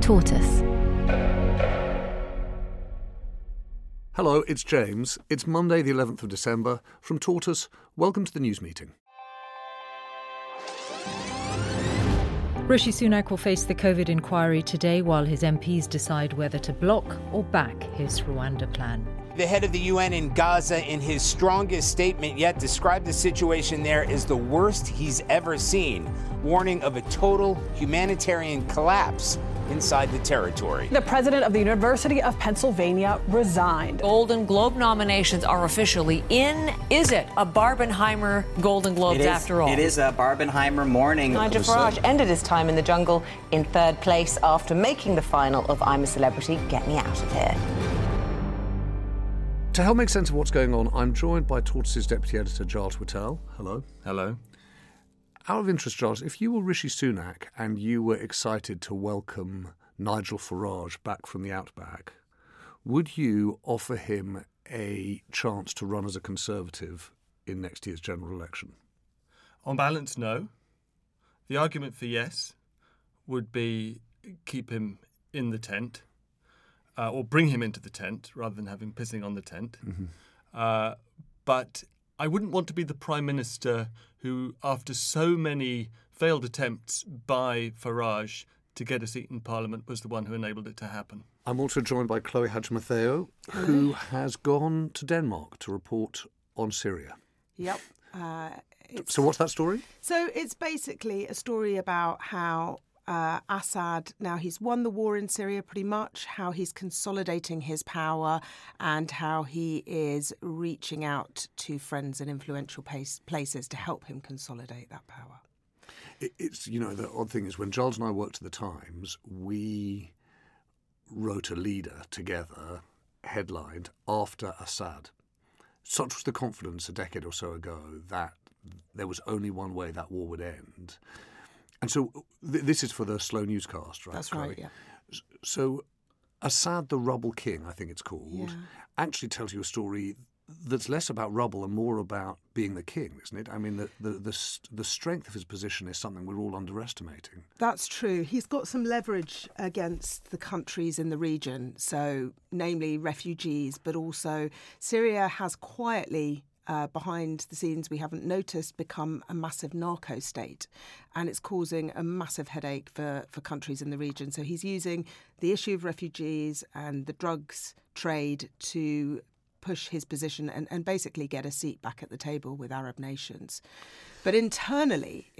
Tortoise. Hello, it's James. It's Monday the 11th of December. From Tortoise, welcome to the news meeting. Rishi Sunak will face the COVID inquiry today while his MPs decide whether to block or back his Rwanda plan. The head of the UN in Gaza, in his strongest statement yet, described the situation there as the worst he's ever seen, warning of a total humanitarian collapse inside the territory. The president of the University of Pennsylvania resigned. Golden Globe nominations are officially in. Is it a Barbenheimer Golden Globes after all? It is a Barbenheimer morning. Nigel Farage ended his time in the jungle in third place after making the final of I'm a Celebrity, Get Me Out of Here. To help make sense of what's going on, I'm joined by Tortoise's deputy editor, Giles Whittell. Hello. Hello. Out of interest, Giles, if you were Rishi Sunak and you were excited to welcome Nigel Farage back from the outback, would you offer him a chance to run as a Conservative in next year's general election? On balance, no. The argument for yes would be keep him in the tent, or bring him into the tent rather than have him pissing on the tent. Mm-hmm. But I wouldn't want to be the Prime Minister who, after so many failed attempts by Farage to get a seat in Parliament, was the one who enabled it to happen. I'm also joined by Chloe Hadjimatheo, who has gone to Denmark to report on Syria. Yep. So what's that story? So it's basically a story about how Assad, now he's won the war in Syria pretty much, how he's consolidating his power and how he is reaching out to friends and influential places to help him consolidate that power. It's, you know, the odd thing is when Giles and I worked at the Times, we wrote a leader together, headlined, After Assad. Such was the confidence a decade or so ago that there was only one way that war would end. And so this is for the slow newscast, right? That's right, Chloe? Yeah. So Assad the Rubble King, I think it's called, actually tells you a story that's less about rubble and more about being the king, isn't it? I mean, the strength of his position is something we're all underestimating. That's true. He's got some leverage against the countries in the region, so namely refugees, but also Syria has quietly, behind the scenes we haven't noticed, become a massive narco state, and it's causing a massive headache for countries in the region. So he's using the issue of refugees and the drugs trade to push his position and basically get a seat back at the table with Arab nations. But internally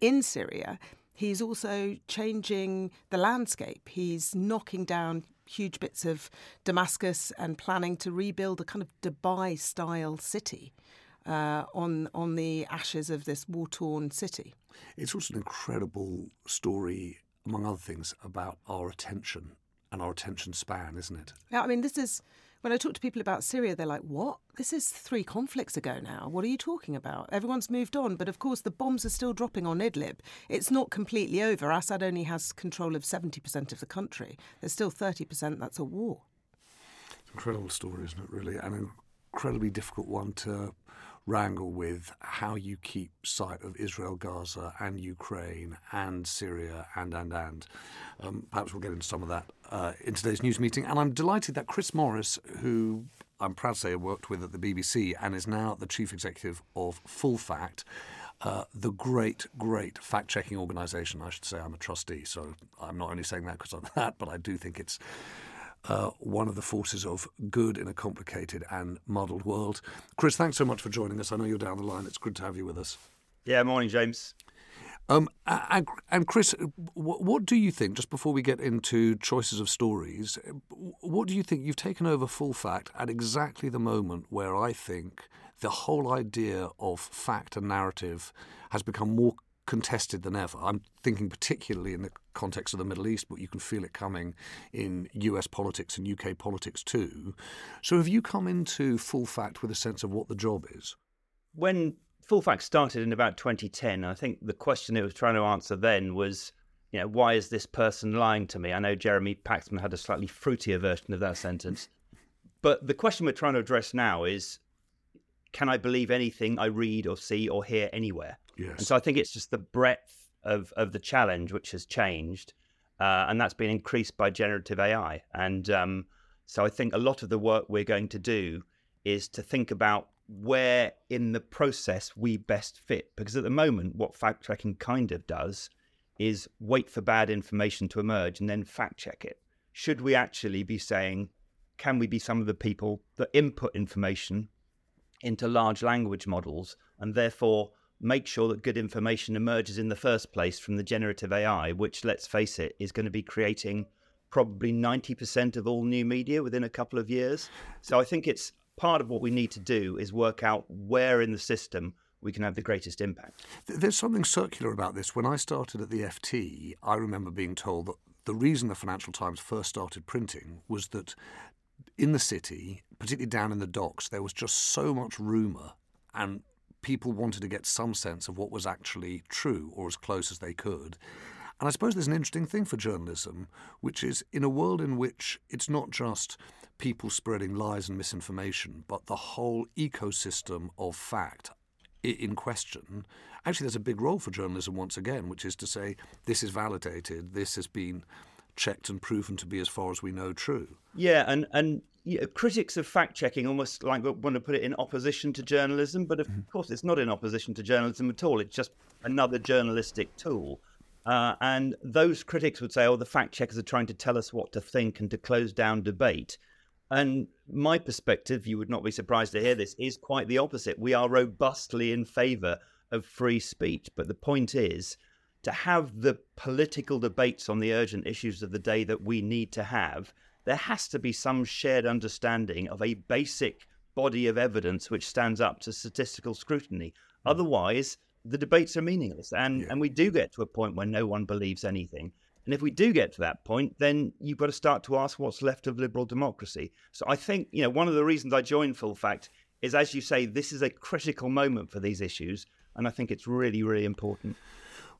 in Syria, he's also changing the landscape. He's knocking down huge bits of Damascus and planning to rebuild a kind of Dubai-style city on the ashes of this war-torn city. It's also an incredible story, among other things, about our attention and our attention span, isn't it? Yeah, I mean, this is... When I talk to people about Syria, they're like, what? This is 3 conflicts ago now. What are you talking about? Everyone's moved on. But of course, the bombs are still dropping on Idlib. It's not completely over. Assad only has control of 70% of the country. There's still 30% that's at war. It's an incredible story, isn't it, really? And an incredibly difficult one to wrangle with, how you keep sight of Israel, Gaza and Ukraine and Syria and. Perhaps we'll get into some of that in today's news meeting. And I'm delighted that Chris Morris, who I'm proud to say I worked with at the BBC and is now the chief executive of Full Fact, the great, great fact-checking organisation. I should say I'm a trustee, so I'm not only saying that because of that, but I do think it's one of the forces of good in a complicated and muddled world. Chris, thanks so much for joining us. I know you're down the line. It's good to have you with us. Yeah, morning, James. And Chris, what do you think, just before we get into choices of stories, what do you think? You've taken over Full Fact at exactly the moment where I think the whole idea of fact and narrative has become more contested than ever. I'm thinking particularly in the context of the Middle East, but you can feel it coming in US politics and UK politics too. So have you come into Full Fact with a sense of what the job is? When Full Fact started in about 2010, I think the question it was trying to answer then was, you know, why is this person lying to me? I know Jeremy Paxman had a slightly fruitier version of that sentence. But the question we're trying to address now is, can I believe anything I read or see or hear anywhere? Yes. And so I think it's just the breadth of the challenge which has changed, and that's been increased by generative AI. And so I think a lot of the work we're going to do is to think about where in the process we best fit. Because at the moment, what fact-checking kind of does is wait for bad information to emerge and then fact-check it. Should we actually be saying, can we be some of the people that input information into large language models and therefore make sure that good information emerges in the first place from the generative AI, which, let's face it, is going to be creating probably 90% of all new media within a couple of years. So I think it's part of what we need to do is work out where in the system we can have the greatest impact. There's something circular about this. When I started at the FT, I remember being told that the reason the Financial Times first started printing was that in the city, particularly down in the docks, there was just so much rumour and people wanted to get some sense of what was actually true or as close as they could. And I suppose there's an interesting thing for journalism, which is in a world in which it's not just people spreading lies and misinformation, but the whole ecosystem of fact in question. Actually, there's a big role for journalism once again, which is to say this is validated, this has been checked and proven to be, as far as we know, true. Yeah, and you know, critics of fact-checking almost like want to put it in opposition to journalism, but of course it's not in opposition to journalism at all. It's just another journalistic tool. And those critics would say, oh, the fact-checkers are trying to tell us what to think and to close down debate. And my perspective, you would not be surprised to hear this, is quite the opposite. We are robustly in favour of free speech, but the point is to have the political debates on the urgent issues of the day that we need to have, there has to be some shared understanding of a basic body of evidence which stands up to statistical scrutiny. Otherwise, the debates are meaningless. And we do get to a point where no one believes anything. And if we do get to that point, then you've got to start to ask what's left of liberal democracy. So I think, you know, one of the reasons I joined Full Fact is, as you say, this is a critical moment for these issues. And I think it's really, really important.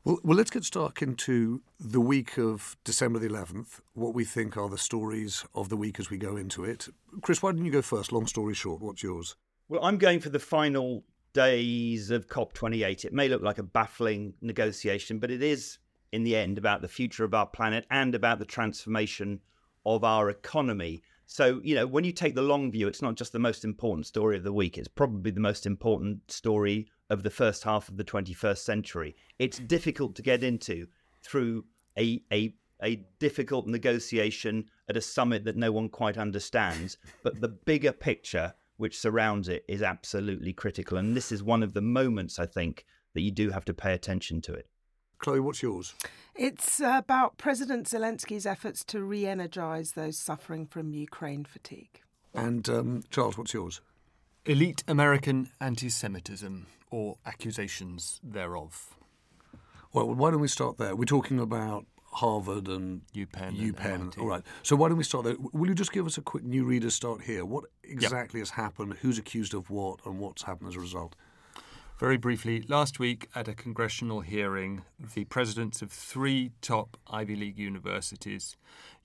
Well, let's get stuck into the week of December the 11th, what we think are the stories of the week as we go into it. Chris, why don't you go first? Long story short, what's yours? Well, I'm going for the final days of COP28. It may look like a baffling negotiation, but it is, in the end, about the future of our planet and about the transformation of our economy. So, you know, when you take the long view, it's not just the most important story of the week. It's probably the most important story of the first half of the 21st century. It's difficult to get into through a difficult negotiation at a summit that no one quite understands. But the bigger picture which surrounds it is absolutely critical. And this is one of the moments, I think, that you do have to pay attention to it. Chloe, what's yours? It's about President Zelensky's efforts to re-energise those suffering from Ukraine fatigue. And Charles, what's yours? Elite American anti-Semitism, or accusations thereof. Well, why don't we start there? We're talking about Harvard and UPenn. All right. So why don't we start there? Will you just give us a quick new reader's start here? What exactly has happened? Who's accused of what? And what's happened as a result? Very briefly, last week at a congressional hearing, the presidents of three top Ivy League universities,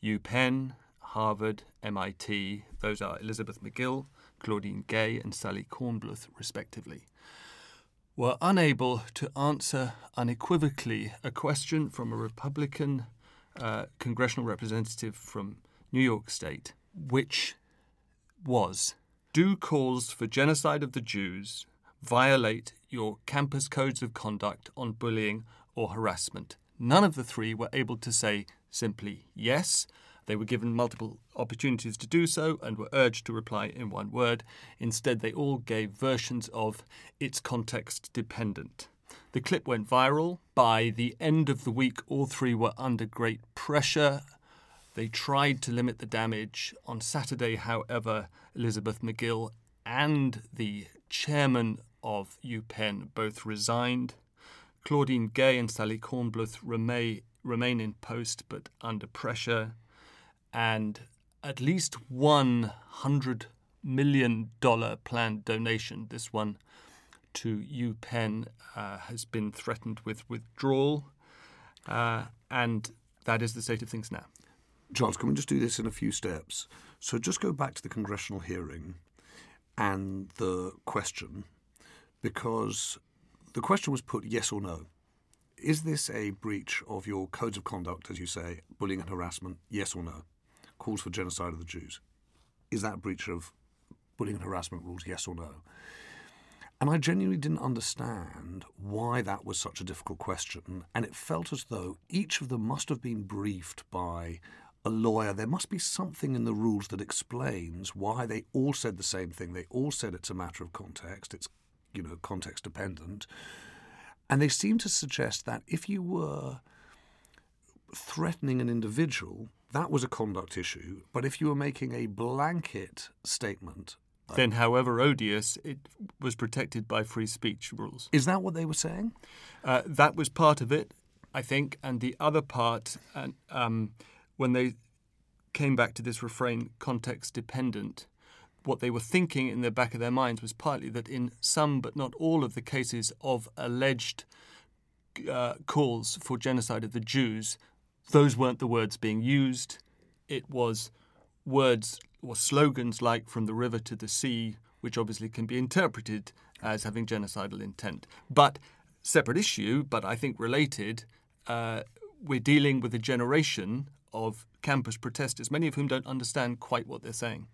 UPenn, Harvard, MIT, those are Elizabeth McGill, Claudine Gay and Sally Kornbluth, respectively, were unable to answer unequivocally a question from a Republican congressional representative from New York State, which was, do calls for genocide of the Jews violate your campus codes of conduct on bullying or harassment? None of the three were able to say simply yes. They were given multiple opportunities to do so and were urged to reply in one word. Instead, they all gave versions of it's context dependent. The clip went viral. By the end of the week, all three were under great pressure. They tried to limit the damage. On Saturday, however, Elizabeth McGill and the chairman of UPenn both resigned. Claudine Gay and Sally Kornbluth remain in post but under pressure. And at least one $100 million planned donation, this one to UPenn, has been threatened with withdrawal. And that is the state of things now. Giles, can we just do this in a few steps? So just go back to the congressional hearing and the question, because the question was put yes or no. Is this a breach of your codes of conduct, as you say, bullying and harassment, yes or no? Calls for genocide of the Jews. Is that a breach of bullying and harassment rules, yes or no? And I genuinely didn't understand why that was such a difficult question. And it felt as though each of them must have been briefed by a lawyer. There must be something in the rules that explains why they all said the same thing. They all said it's a matter of context. It's, you know, context dependent. And they seem to suggest that if you were threatening an individual, that was a conduct issue. But if you were making a blanket statement, then, however odious, it was protected by free speech rules. Is that what they were saying? That was part of it, I think. And the other part, when they came back to this refrain, context dependent, what they were thinking in the back of their minds was partly that in some but not all of the cases of alleged calls for genocide of the Jews, those weren't the words being used. It was words or slogans like "from the river to the sea," which obviously can be interpreted as having genocidal intent. But separate issue, but I think related, we're dealing with a generation of campus protesters, many of whom don't understand quite what they're saying.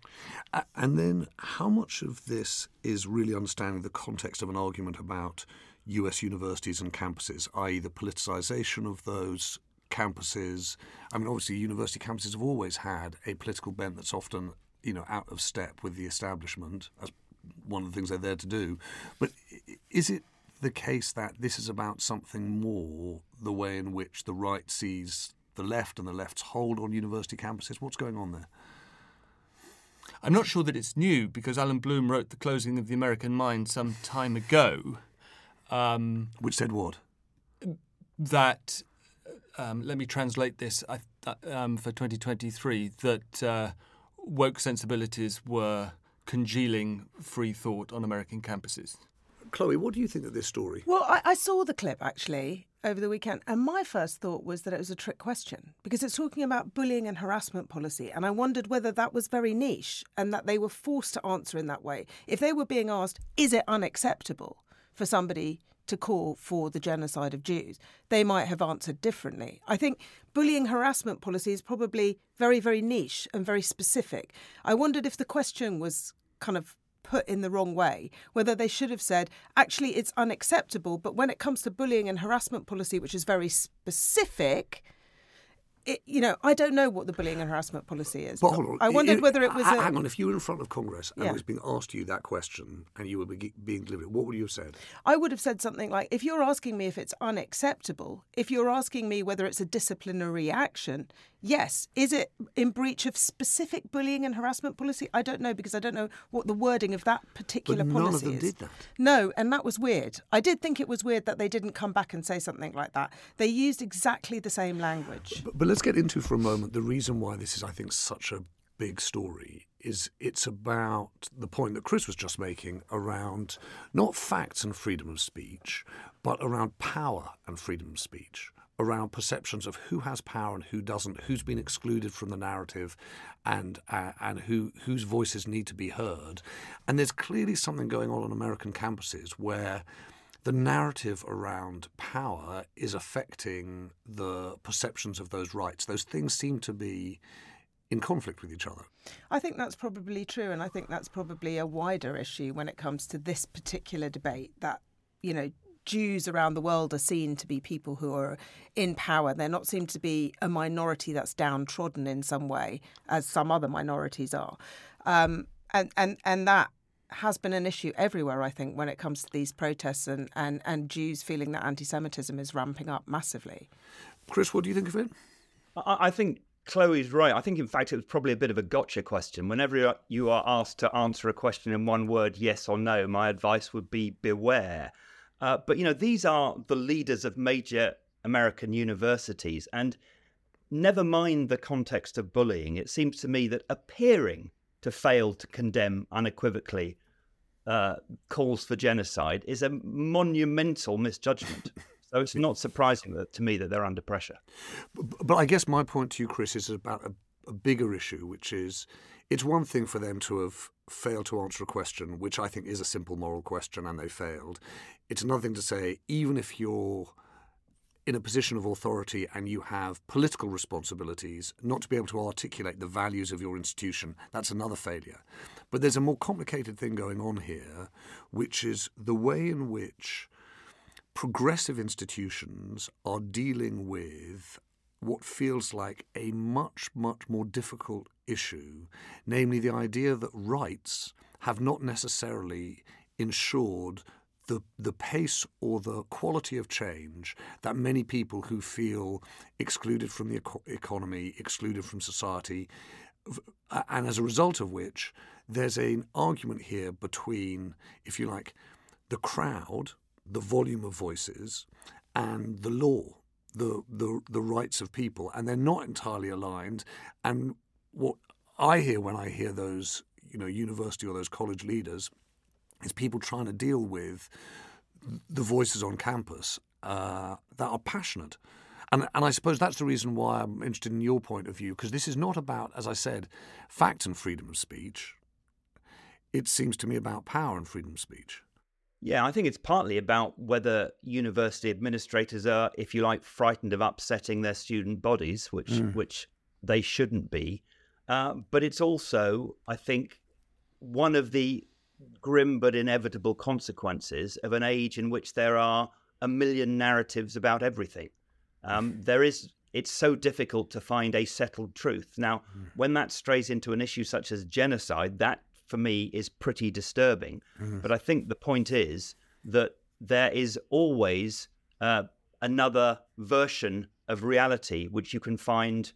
And then how much of this is really understanding the context of an argument about US universities and campuses, i.e. the politicization of those campuses? I mean, obviously, university campuses have always had a political bent that's often, you know, out of step with the establishment. That's one of the things they're there to do. But is it the case that this is about something more, the way in which the right sees the left and the left's hold on university campuses? What's going on there? I'm not sure that it's new, because Alan Bloom wrote The Closing of the American Mind some time ago. Which said what? That... let me translate this for 2023, that woke sensibilities were congealing free thought on American campuses. Chloe, what do you think of this story? Well, I saw the clip, actually, over the weekend, and my first thought was that it was a trick question, because it's talking about bullying and harassment policy, and I wondered whether that was very niche and that they were forced to answer in that way. If they were being asked, is it unacceptable for somebody to call for the genocide of Jews, they might have answered differently. I think bullying harassment policy is probably very, very niche and very specific. I wondered if the question was kind of put in the wrong way, whether they should have said, actually, it's unacceptable, but when it comes to bullying and harassment policy, which is very specific, it, you know, I don't know what the bullying and harassment policy is. But hold on. I wondered whether it was... Hang on, if you were in front of Congress and it was being asked you that question and you were being delivered, what would you have said? I would have said something like, if you're asking me if it's unacceptable, if you're asking me whether it's a disciplinary action, yes. Is it in breach of specific bullying and harassment policy? I don't know, because I don't know what the wording of that particular policy is. But none of them did that. No, and that was weird. I did think it was weird that they didn't come back and say something like that. They used exactly the same language. But let's get into for a moment the reason why this is, I think, such a big story is it's about the point that Chris was just making around not facts and freedom of speech, but around power and freedom of speech, around perceptions of who has power and who doesn't, who's been excluded from the narrative, and whose voices need to be heard. And there's clearly something going on American campuses where the narrative around power is affecting the perceptions of those rights. Those things seem to be in conflict with each other. I think that's probably true, and I think that's probably a wider issue when it comes to this particular debate, that, you know, Jews around the world are seen to be people who are in power. They're not seen to be a minority that's downtrodden in some way, as some other minorities are. And that has been an issue everywhere, I think, when it comes to these protests and Jews feeling that anti-Semitism is ramping up massively. Chris, what do you think of it? I think Chloe's right. I think, in fact, it was probably a bit of a gotcha question. Whenever you are asked to answer a question in one word, yes or no, my advice would be beware. But, you know, these are the leaders of major American universities. And never mind the context of bullying, it seems to me that appearing to fail to condemn unequivocally calls for genocide is a monumental misjudgment. So it's not surprising that, to me, that they're under pressure. But I guess my point to you, Chris, is about a bigger issue, which is it's one thing for them to have failed to answer a question, which I think is a simple moral question, and they failed. It's another thing to say, even if you're in a position of authority and you have political responsibilities, not to be able to articulate the values of your institution, that's another failure. But there's a more complicated thing going on here, which is the way in which progressive institutions are dealing with what feels like a much, much more difficult issue, namely the idea that rights have not necessarily ensured the pace or the quality of change that many people who feel excluded from the economy, excluded from society, and as a result of which there's an argument here between, if you like, the crowd, the volume of voices, and the law, the rights of people, and they're not entirely aligned. And what I hear when I hear those, you know, university or those college leaders is people trying to deal with the voices on campus that are passionate. And I suppose that's the reason why I'm interested in your point of view, because this is not about, as I said, fact and freedom of speech. It seems to me about power and freedom of speech. Yeah, I think it's partly about whether university administrators are, if you like, frightened of upsetting their student bodies, which they shouldn't be. But it's also, I think, one of the grim but inevitable consequences of an age in which there are a million narratives about everything. It's so difficult to find a settled truth. Now, when that strays into an issue such as genocide, that for me is pretty disturbing. But I think the point is that there is always another version of reality which you can find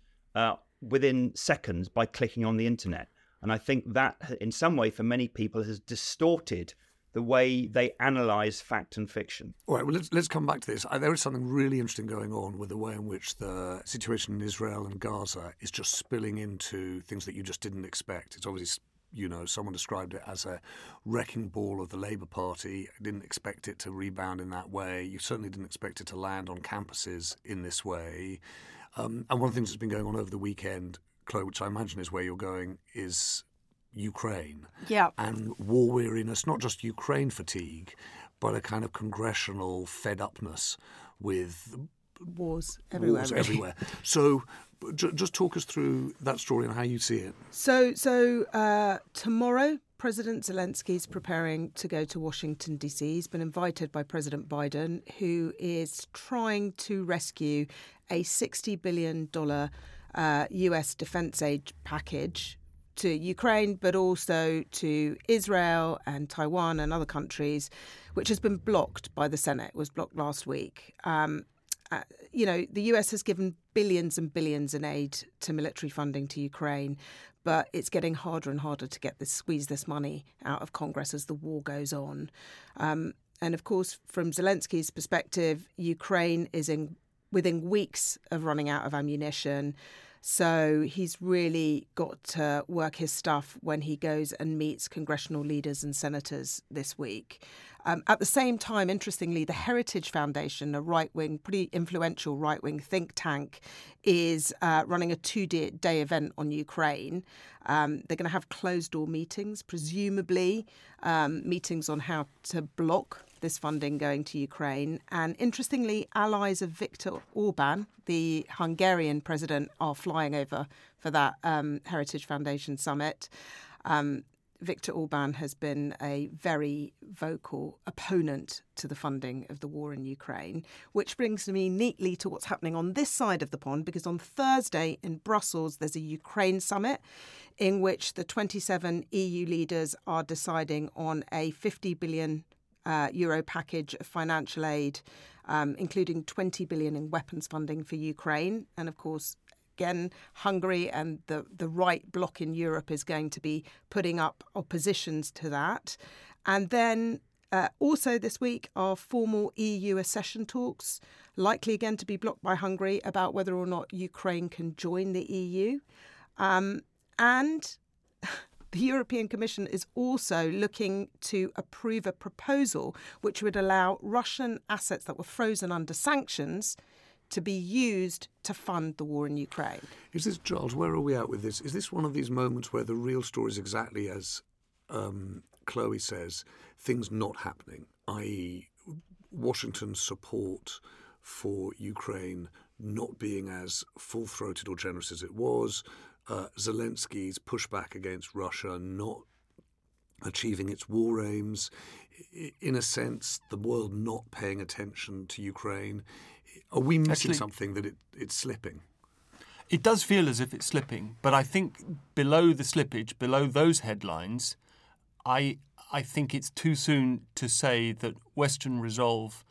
within seconds by clicking on the internet. And I think that in some way for many people has distorted the way they analyse fact and fiction. All right, well, let's come back to this. There is something really interesting going on with the way in which the situation in Israel and Gaza is just spilling into things that you just didn't expect. It's obviously, you know, someone described it as a wrecking ball of the Labour Party. I didn't expect it to rebound in that way. You certainly didn't expect it to land on campuses in this way. And one of the things that's been going on over the weekend, Chloe, which I imagine is where you're going, is Ukraine. Yeah. And war weariness, not just Ukraine fatigue, but a kind of congressional fed upness with wars everywhere. So just talk us through that story and how you see it. So tomorrow, President Zelensky is preparing to go to Washington, D.C. He's been invited by President Biden, who is trying to rescue a $60 billion US defense aid package to Ukraine, but also to Israel and Taiwan and other countries, which has been blocked by the Senate. It was blocked last week. You know, the US has given billions and billions in aid to military funding to Ukraine, but it's getting harder and harder to get squeeze this money out of Congress as the war goes on. And of course, from Zelensky's perspective, Ukraine is within weeks of running out of ammunition. So he's really got to work his stuff when he goes and meets congressional leaders and senators this week. At the same time, interestingly, the Heritage Foundation, a right-wing, pretty influential right-wing think tank, is running a two-day event on Ukraine. They're going to have closed-door meetings, presumably meetings on how to block this funding going to Ukraine. And interestingly, allies of Viktor Orban, the Hungarian president, are flying over for that Heritage Foundation summit. Viktor Orban has been a very vocal opponent to the funding of the war in Ukraine, which brings me neatly to what's happening on this side of the pond, because on Thursday in Brussels, there's a Ukraine summit in which the 27 EU leaders are deciding on a 50 billion euro package of financial aid, including 20 billion in weapons funding for Ukraine. And of course, again, Hungary and the right bloc in Europe is going to be putting up oppositions to that. And then also this week are formal EU accession talks, likely again to be blocked by Hungary, about whether or not Ukraine can join the EU. And the European Commission is also looking to approve a proposal which would allow Russian assets that were frozen under sanctions to be used to fund the war in Ukraine. Is this, Giles, where are we at with this? Is this one of these moments where the real story is exactly as Chloe says, things not happening, i.e. Washington's support for Ukraine not being as full-throated or generous as it was, Zelensky's pushback against Russia not achieving its war aims, in a sense, the world not paying attention to Ukraine? Are we missing something that it's slipping? It does feel as if it's slipping, but I think below the slippage, below those headlines, I think it's too soon to say that Western resolve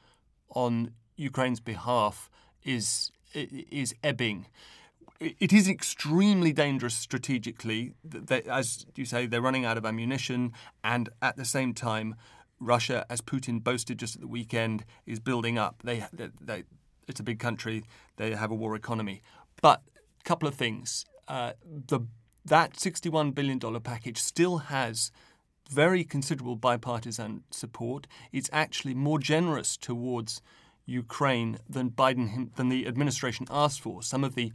on Ukraine's behalf is ebbing. It is extremely dangerous strategically. They, as you say, they're running out of ammunition, and at the same time, Russia, as Putin boasted just at the weekend, is building up. They it's a big country. They have a war economy. But a couple of things: that $61 billion package still has very considerable bipartisan support. It's actually more generous towards Ukraine than than the administration asked for. Some of the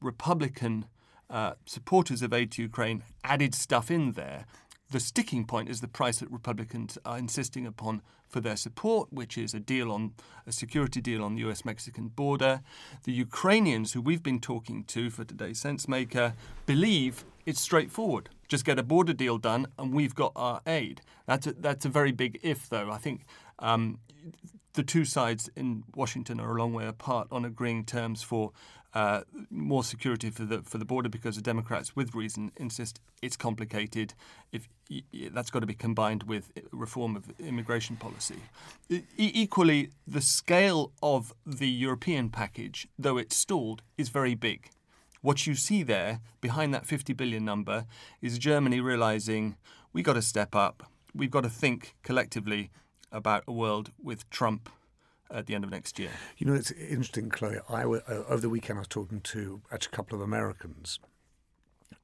Republican supporters of aid to Ukraine added stuff in there. The sticking point is the price that Republicans are insisting upon for their support, which is a security deal on the US-Mexican border. The Ukrainians, who we've been talking to for today's Sensemaker, believe it's straightforward. Just get a border deal done and we've got our aid. That's a very big if, though. I think the two sides in Washington are a long way apart on agreeing terms for more security for the border, because the Democrats, with reason, insist it's complicated. If that's got to be combined with reform of immigration policy. Equally, the scale of the European package, though it's stalled, is very big. What you see there behind that 50 billion number is Germany realizing we got to step up. We've got to think collectively about a world with Trump at the end of next year. You know, it's interesting, Chloe. Over the weekend, I was talking to actually a couple of Americans,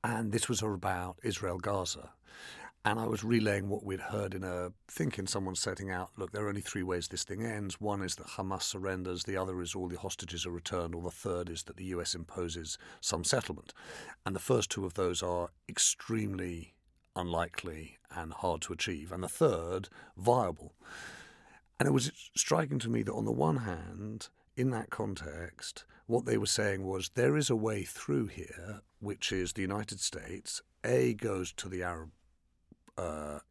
and this was about Israel-Gaza. And I was relaying what we'd heard in someone setting out, look, there are only three ways this thing ends. One is that Hamas surrenders. The other is all the hostages are returned. Or the third is that the US imposes some settlement. And the first two of those are extremely unlikely and hard to achieve, and the third, viable. And it was striking to me that on the one hand, in that context, what they were saying was there is a way through here, which is the United States, goes to the Arab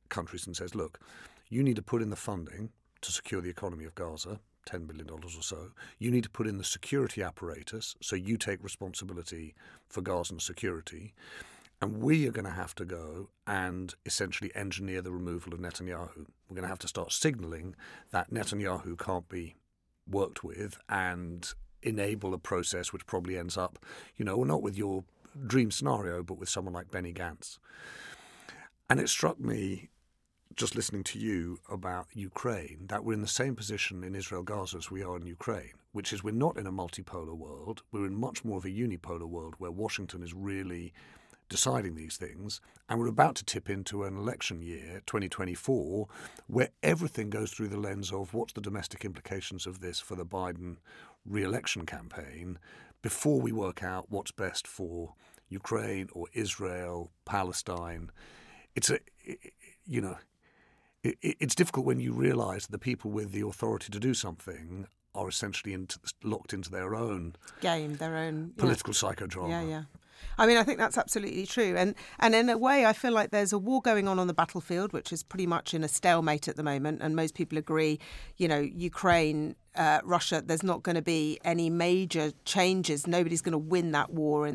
countries and says, look, you need to put in the funding to secure the economy of Gaza, $10 billion or so. You need to put in the security apparatus, so you take responsibility for Gazan security. And we are going to have to go and essentially engineer the removal of Netanyahu. We're going to have to start signalling that Netanyahu can't be worked with and enable a process which probably ends up, not with your dream scenario, but with someone like Benny Gantz. And it struck me, just listening to you about Ukraine, that we're in the same position in Israel-Gaza as we are in Ukraine, which is we're not in a multipolar world. We're in much more of a unipolar world where Washington is really deciding these things, and we're about to tip into an election year, 2024, where everything goes through the lens of what's the domestic implications of this for the Biden re-election campaign before we work out what's best for Ukraine or Israel, Palestine. It's difficult when you realise that the people with the authority to do something are essentially locked into their own game, their own political psychodrama. Yeah. I mean, I think that's absolutely true. And in a way, I feel like there's a war going on the battlefield, which is pretty much in a stalemate at the moment. And most people agree, Ukraine, Russia, there's not going to be any major changes. Nobody's going to win that war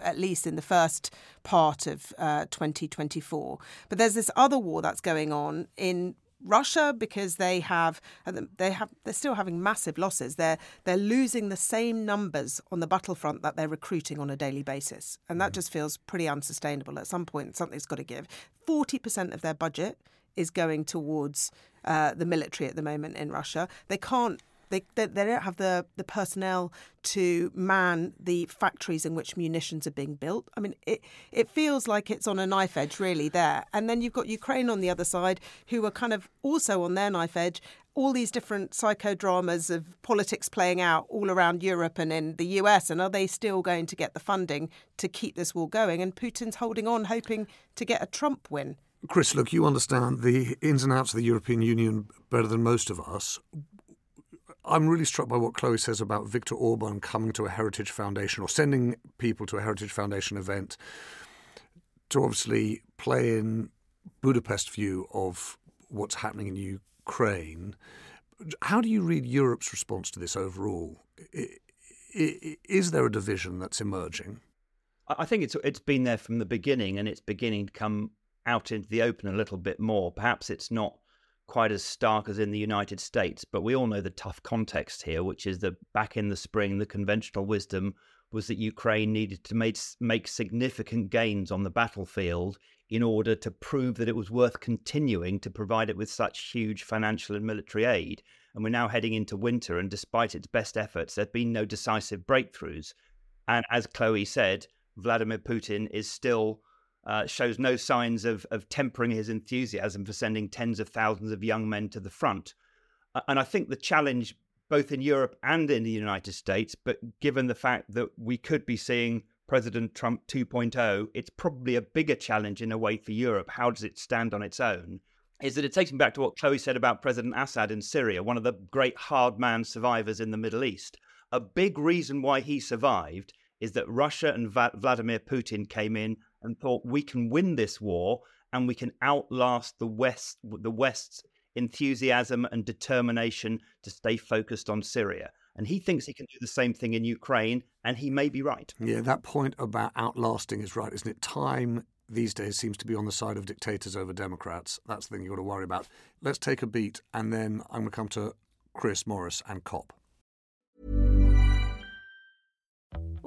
at least in the first part of 2024. But there's this other war that's going on in Russia, because they're still having massive losses. They're losing the same numbers on the battlefront that they're recruiting on a daily basis, and that just feels pretty unsustainable. At some point, something's got to give. 40% of their budget is going towards the military at the moment in Russia. They can't. They don't have the personnel to man the factories in which munitions are being built. I mean, it feels like it's on a knife edge, really, there. And then you've got Ukraine on the other side, who are kind of also on their knife edge. All these different psychodramas of politics playing out all around Europe and in the US. And are they still going to get the funding to keep this war going? And Putin's holding on, hoping to get a Trump win. Chris, look, you understand the ins and outs of the European Union better than most of us. I'm really struck by what Chloe says about Viktor Orban coming to a Heritage Foundation or sending people to a Heritage Foundation event to obviously play in Budapest view of what's happening in Ukraine. How do you read Europe's response to this overall? Is there a division that's emerging? I think it's been there from the beginning, and it's beginning to come out into the open a little bit more. Perhaps it's not quite as stark as in the United States, but we all know the tough context here, which is that back in the spring, the conventional wisdom was that Ukraine needed to make significant gains on the battlefield in order to prove that it was worth continuing to provide it with such huge financial and military aid. And we're now heading into winter, and despite its best efforts, there've been no decisive breakthroughs. And as Chloe said, Vladimir Putin is still shows no signs of tempering his enthusiasm for sending tens of thousands of young men to the front. And I think the challenge, both in Europe and in the United States, but given the fact that we could be seeing President Trump 2.0, it's probably a bigger challenge in a way for Europe. How does it stand on its own? Is that it takes me back to what Chloe said about President Assad in Syria, one of the great hard man survivors in the Middle East. A big reason why he survived is that Russia and Vladimir Putin came in and thought, we can win this war and we can outlast the West's enthusiasm and determination to stay focused on Syria. And he thinks he can do the same thing in Ukraine, and he may be right. Yeah, that point about outlasting is right, isn't it? Time these days seems to be on the side of dictators over Democrats. That's the thing you've got to worry about. Let's take a beat, and then I'm going to come to Chris Morris and COP.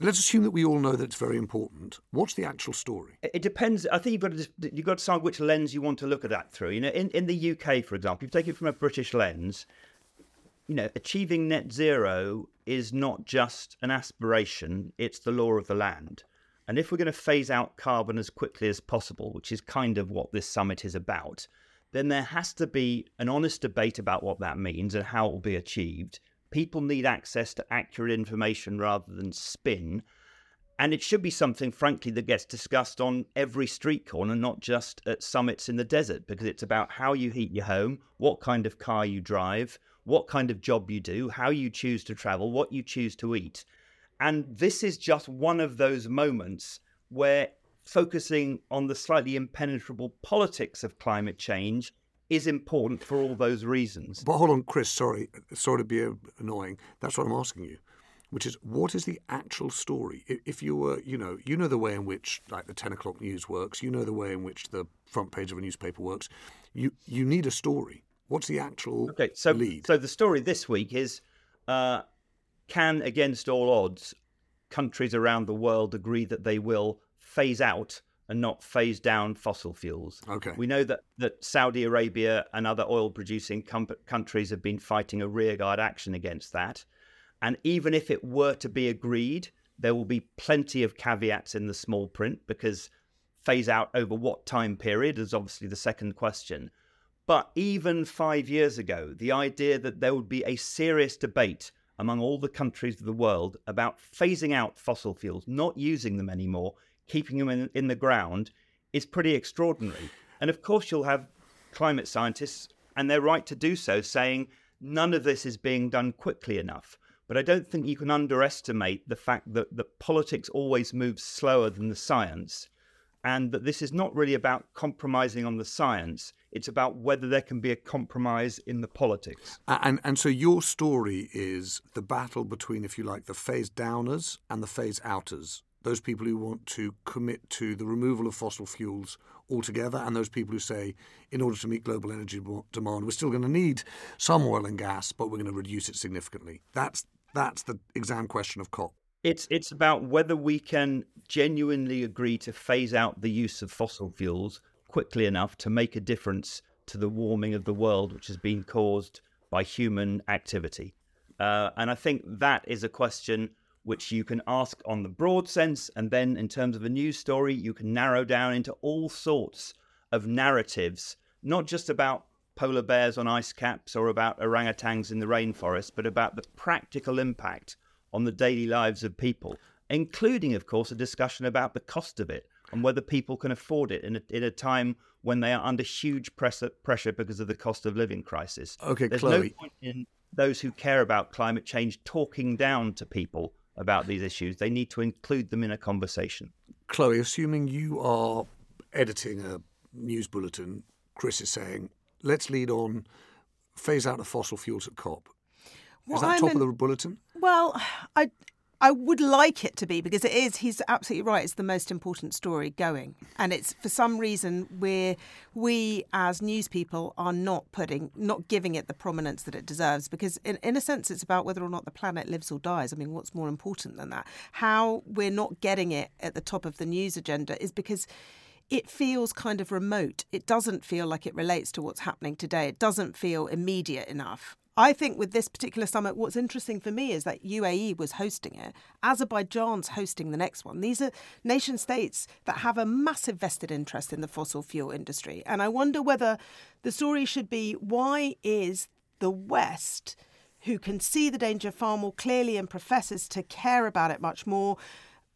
Let's assume that we all know that it's very important. What's the actual story? It depends. I think you've got to decide which lens you want to look at that through. You know, in the UK, for example, if you take it from a British lens, you know, achieving net zero is not just an aspiration; it's the law of the land. And if we're going to phase out carbon as quickly as possible, which is kind of what this summit is about, then there has to be an honest debate about what that means and how it will be achieved. People need access to accurate information rather than spin. And it should be something, frankly, that gets discussed on every street corner, not just at summits in the desert, because it's about how you heat your home, what kind of car you drive, what kind of job you do, how you choose to travel, what you choose to eat. And this is just one of those moments where focusing on the slightly impenetrable politics of climate change is important for all those reasons. But hold on, Chris, sorry to be annoying. That's what I'm asking you. which is what is the actual story? If you were, you know the way in which like the 10 o'clock news works, you know the way in which the front page of a newspaper works. You need a story. What's the actual lead? So the story this week is, can, against all odds, countries around the world agree that they will phase out and not phase down fossil fuels? Okay. We know that Saudi Arabia and other oil-producing countries have been fighting a rearguard action against that. And even if it were to be agreed, there will be plenty of caveats in the small print, because phase out over what time period is obviously the second question. But even 5 years ago, the idea that there would be a serious debate among all the countries of the world about phasing out fossil fuels, not using them anymore, keeping them in the ground, is pretty extraordinary. And of course, you'll have climate scientists, and they're right to do so, saying none of this is being done quickly enough. But I don't think you can underestimate the fact that the politics always moves slower than the science, and that this is not really about compromising on the science. It's about whether there can be a compromise in the politics. And so your story is the battle between, if you like, the phase-downers and the phase-outers, those people who want to commit to the removal of fossil fuels altogether, and those people who say, in order to meet global energy demand, we're still going to need some oil and gas, but we're going to reduce it significantly. That's the exam question of COP. It's about whether we can genuinely agree to phase out the use of fossil fuels quickly enough to make a difference to the warming of the world, which has been caused by human activity. And I think that is a question which you can ask on the broad sense, and then in terms of a news story, you can narrow down into all sorts of narratives, not just about polar bears on ice caps or about orangutans in the rainforest, but about the practical impact on the daily lives of people, including, of course, a discussion about the cost of it and whether people can afford it in a time when they are under huge pressure because of the cost of living crisis. Okay, there's Chloe. No point in those who care about climate change talking down to people about these issues. They need to include them in a conversation. Chloe, assuming you are editing a news bulletin, Chris is saying, let's lead on, phase out the fossil fuels at COP. Well, is that top of the bulletin? Well, I would like it to be, because it is, he's absolutely right, it's the most important story going. And it's, for some reason, we as news people are not giving it the prominence that it deserves, because in a sense it's about whether or not the planet lives or dies. I mean, what's more important than that? How we're not getting it at the top of the news agenda is because it feels kind of remote. It doesn't feel like it relates to what's happening today. It doesn't feel immediate enough. I think with this particular summit, what's interesting for me is that UAE was hosting it. Azerbaijan's hosting the next one. These are nation states that have a massive vested interest in the fossil fuel industry. And I wonder whether the story should be, why is the West, who can see the danger far more clearly and professes to care about it much more,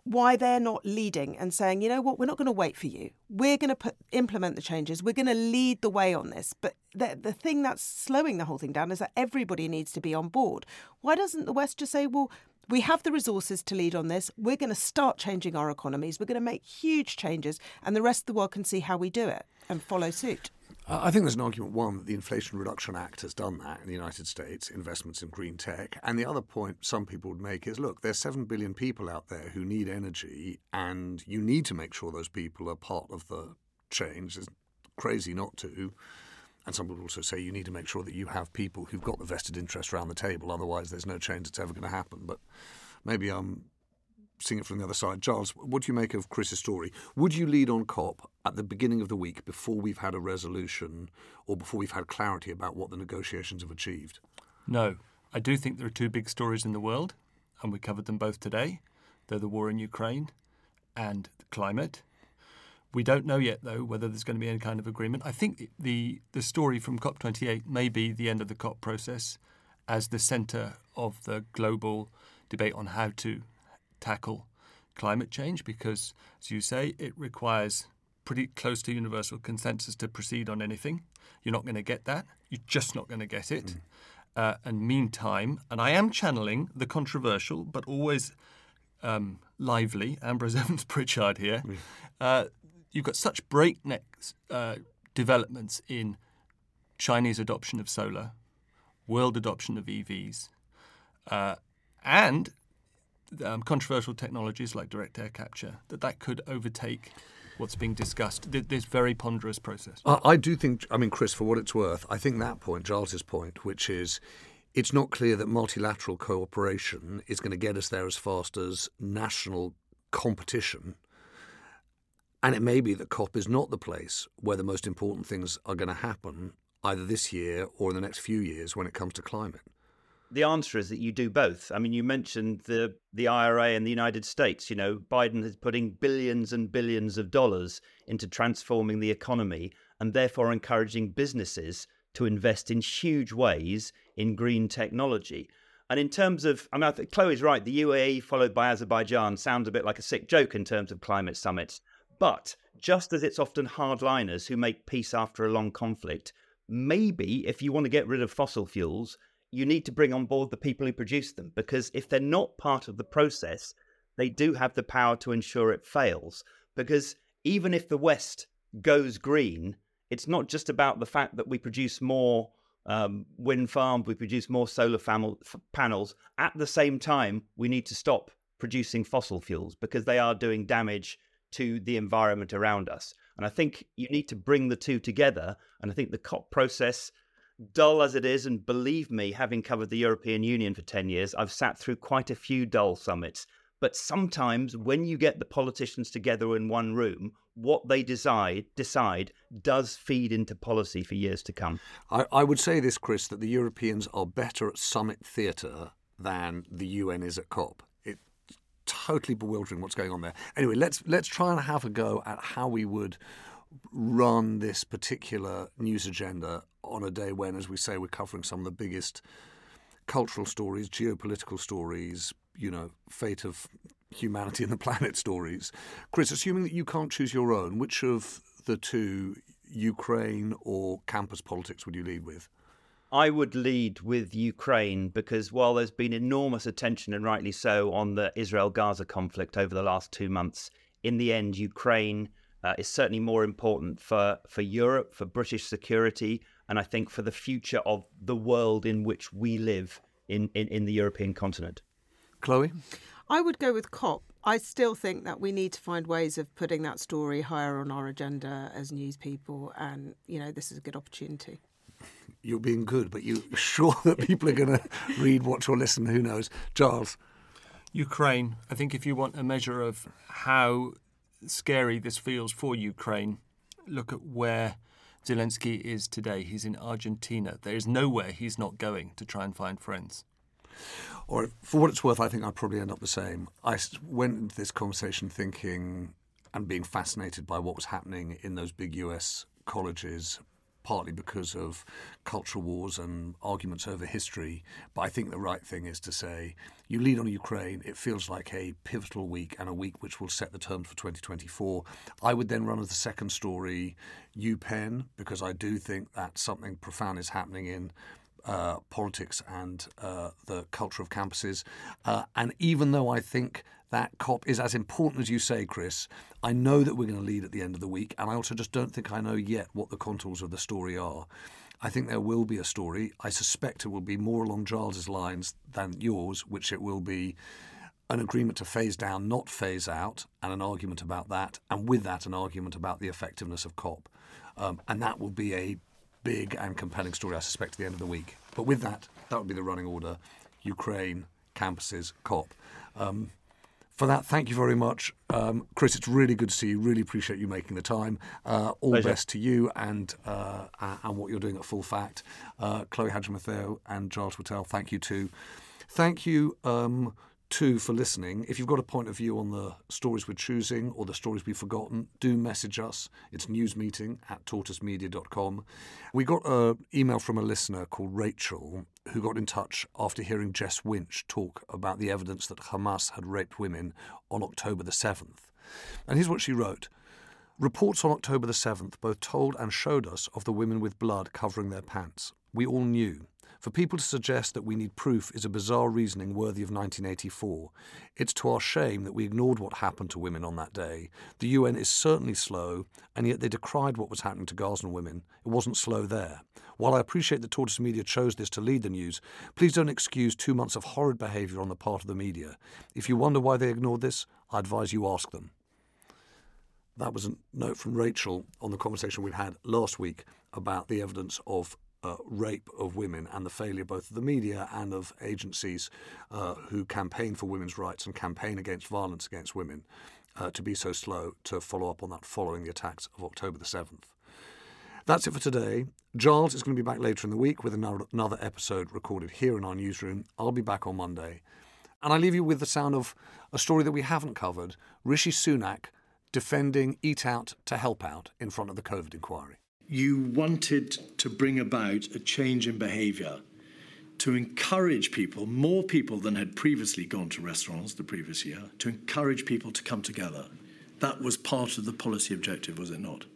why they're not leading and saying, you know what, we're not going to wait for you. We're going to implement the changes. We're going to lead the way on this. But the thing that's slowing the whole thing down is that everybody needs to be on board. Why doesn't the West just say, well, we have the resources to lead on this. We're going to start changing our economies. We're going to make huge changes, and the rest of the world can see how we do it and follow suit. I think there's an argument, one, that the Inflation Reduction Act has done that in the United States, investments in green tech. And the other point some people would make is, look, there's 7 billion people out there who need energy, and you need to make sure those people are part of the change. It's crazy not to. And some people also say you need to make sure that you have people who've got the vested interest around the table, otherwise there's no change that's ever going to happen. But maybe I'm seeing it from the other side. Giles, what do you make of Chris's story? Would you lead on COP at the beginning of the week, before we've had a resolution or before we've had clarity about what the negotiations have achieved? No. I do think there are two big stories in the world, and we covered them both today. They're the war in Ukraine and the climate. We don't know yet, though, whether there's going to be any kind of agreement. I think the story from COP28 may be the end of the COP process as the centre of the global debate on how to tackle climate change, because, as you say, it requires pretty close to universal consensus to proceed on anything. You're not going to get that. You're just not going to get it. And meantime, and I am channeling the controversial but always lively Ambrose Evans-Pritchard here, you've got such breakneck developments in Chinese adoption of solar, world adoption of EVs, and controversial technologies like direct air capture, that could overtake what's being discussed, this very ponderous process? I do think, Chris, for what it's worth, I think that point, Giles's point, which is it's not clear that multilateral cooperation is going to get us there as fast as national competition. And it may be that COP is not the place where the most important things are going to happen either this year or in the next few years when it comes to climate. The answer is that you do both. You mentioned the IRA and the United States. Biden is putting billions and billions of dollars into transforming the economy and therefore encouraging businesses to invest in huge ways in green technology. And in terms of, I think Chloe's right, the UAE followed by Azerbaijan sounds a bit like a sick joke in terms of climate summits. But just as it's often hardliners who make peace after a long conflict, maybe if you want to get rid of fossil fuels, you need to bring on board the people who produce them, because if they're not part of the process, they do have the power to ensure it fails. Because even if the West goes green, it's not just about the fact that we produce more wind farms, we produce more solar panels. At the same time, we need to stop producing fossil fuels because they are doing damage to the environment around us. And I think you need to bring the two together. And I think the COP process, dull as it is, and believe me, having covered the European Union for 10 years, I've sat through quite a few dull summits. But sometimes when you get the politicians together in one room, what they decide does feed into policy for years to come. I would say this, Chris, that the Europeans are better at summit theatre than the UN is at COP. It's totally bewildering what's going on there. Anyway, let's try and have a go at how we would run this particular news agenda on a day when, as we say, we're covering some of the biggest cultural stories, geopolitical stories, fate of humanity and the planet stories. Chris, assuming that you can't choose your own, which of the two, Ukraine or campus politics, would you lead with? I would lead with Ukraine because while there's been enormous attention, and rightly so, on the Israel-Gaza conflict over the last 2 months, in the end, Ukraine is certainly more important for Europe, for British security, and I think for the future of the world in which we live in the European continent. Chloe? I would go with COP. I still think that we need to find ways of putting that story higher on our agenda as news people, and, this is a good opportunity. You're being good, but you're sure that people are going to read, watch or listen? Who knows? Giles? Ukraine. I think if you want a measure of how scary this feels for Ukraine, look at where Zelensky is today. He's in Argentina. There is nowhere he's not going to try and find friends. Or, for what it's worth, I think I'd probably end up the same. I went into this conversation thinking and being fascinated by what was happening in those big US colleges, partly because of cultural wars and arguments over history. But I think the right thing is to say, you lead on Ukraine, it feels like a pivotal week and a week which will set the terms for 2024. I would then run as the second story, UPenn, because I do think that something profound is happening in politics and the culture of campuses. And even though I think that COP is as important as you say, Chris, I know that we're going to lead at the end of the week, and I also just don't think I know yet what the contours of the story are. I think there will be a story. I suspect it will be more along Giles's lines than yours, which it will be an agreement to phase down, not phase out, and an argument about that, and with that an argument about the effectiveness of COP. And that will be a big and compelling story, I suspect, at the end of the week. But with that would be the running order. Ukraine, campuses, COP. For that, thank you very much. Chris, it's really good to see you. Really appreciate you making the time. All Pleasure. Best to you and what you're doing at Full Fact. Chloe Hadjimatheo and Giles Whittell, thank you too. Thank you too for listening. If you've got a point of view on the stories we're choosing or the stories we've forgotten, do message us. It's newsmeeting@tortoisemedia.com. We got an email from a listener called Rachel, who got in touch after hearing Jess Winch talk about the evidence that Hamas had raped women on October the 7th. And here's what she wrote. Reports on October the 7th both told and showed us of the women with blood covering their pants. We all knew. For people to suggest that we need proof is a bizarre reasoning worthy of 1984. It's to our shame that we ignored what happened to women on that day. The UN is certainly slow, and yet they decried what was happening to Gazan women. It wasn't slow there. While I appreciate that Tortoise media chose this to lead the news, please don't excuse 2 months of horrid behaviour on the part of the media. If you wonder why they ignored this, I advise you ask them. That was a note from Rachel on the conversation we've had last week about the evidence of rape of women and the failure both of the media and of agencies who campaign for women's rights and campaign against violence against women to be so slow to follow up on that following the attacks of October the 7th. That's it for today. Giles is going to be back later in the week with another episode recorded here in our newsroom. I'll be back on Monday. And I leave you with the sound of a story that we haven't covered, Rishi Sunak defending Eat Out to Help Out in front of the COVID inquiry. You wanted to bring about a change in behaviour to encourage people, more people than had previously gone to restaurants the previous year, to encourage people to come together. That was part of the policy objective, was it not?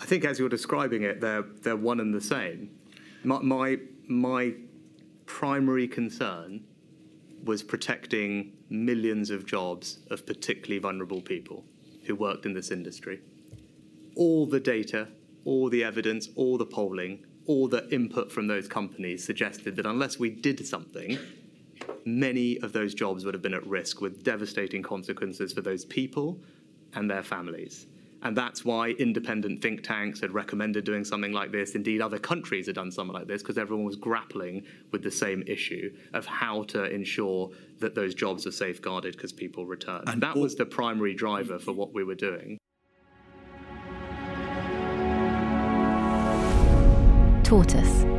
I think as you're describing it, they're one and the same. My primary concern was protecting millions of jobs of particularly vulnerable people who worked in this industry. All the data, all the evidence, all the polling, all the input from those companies suggested that unless we did something, many of those jobs would have been at risk with devastating consequences for those people and their families. And that's why independent think tanks had recommended doing something like this. Indeed, other countries had done something like this because everyone was grappling with the same issue of how to ensure that those jobs are safeguarded because people return. And that was the primary driver for what we were doing. Tortoise.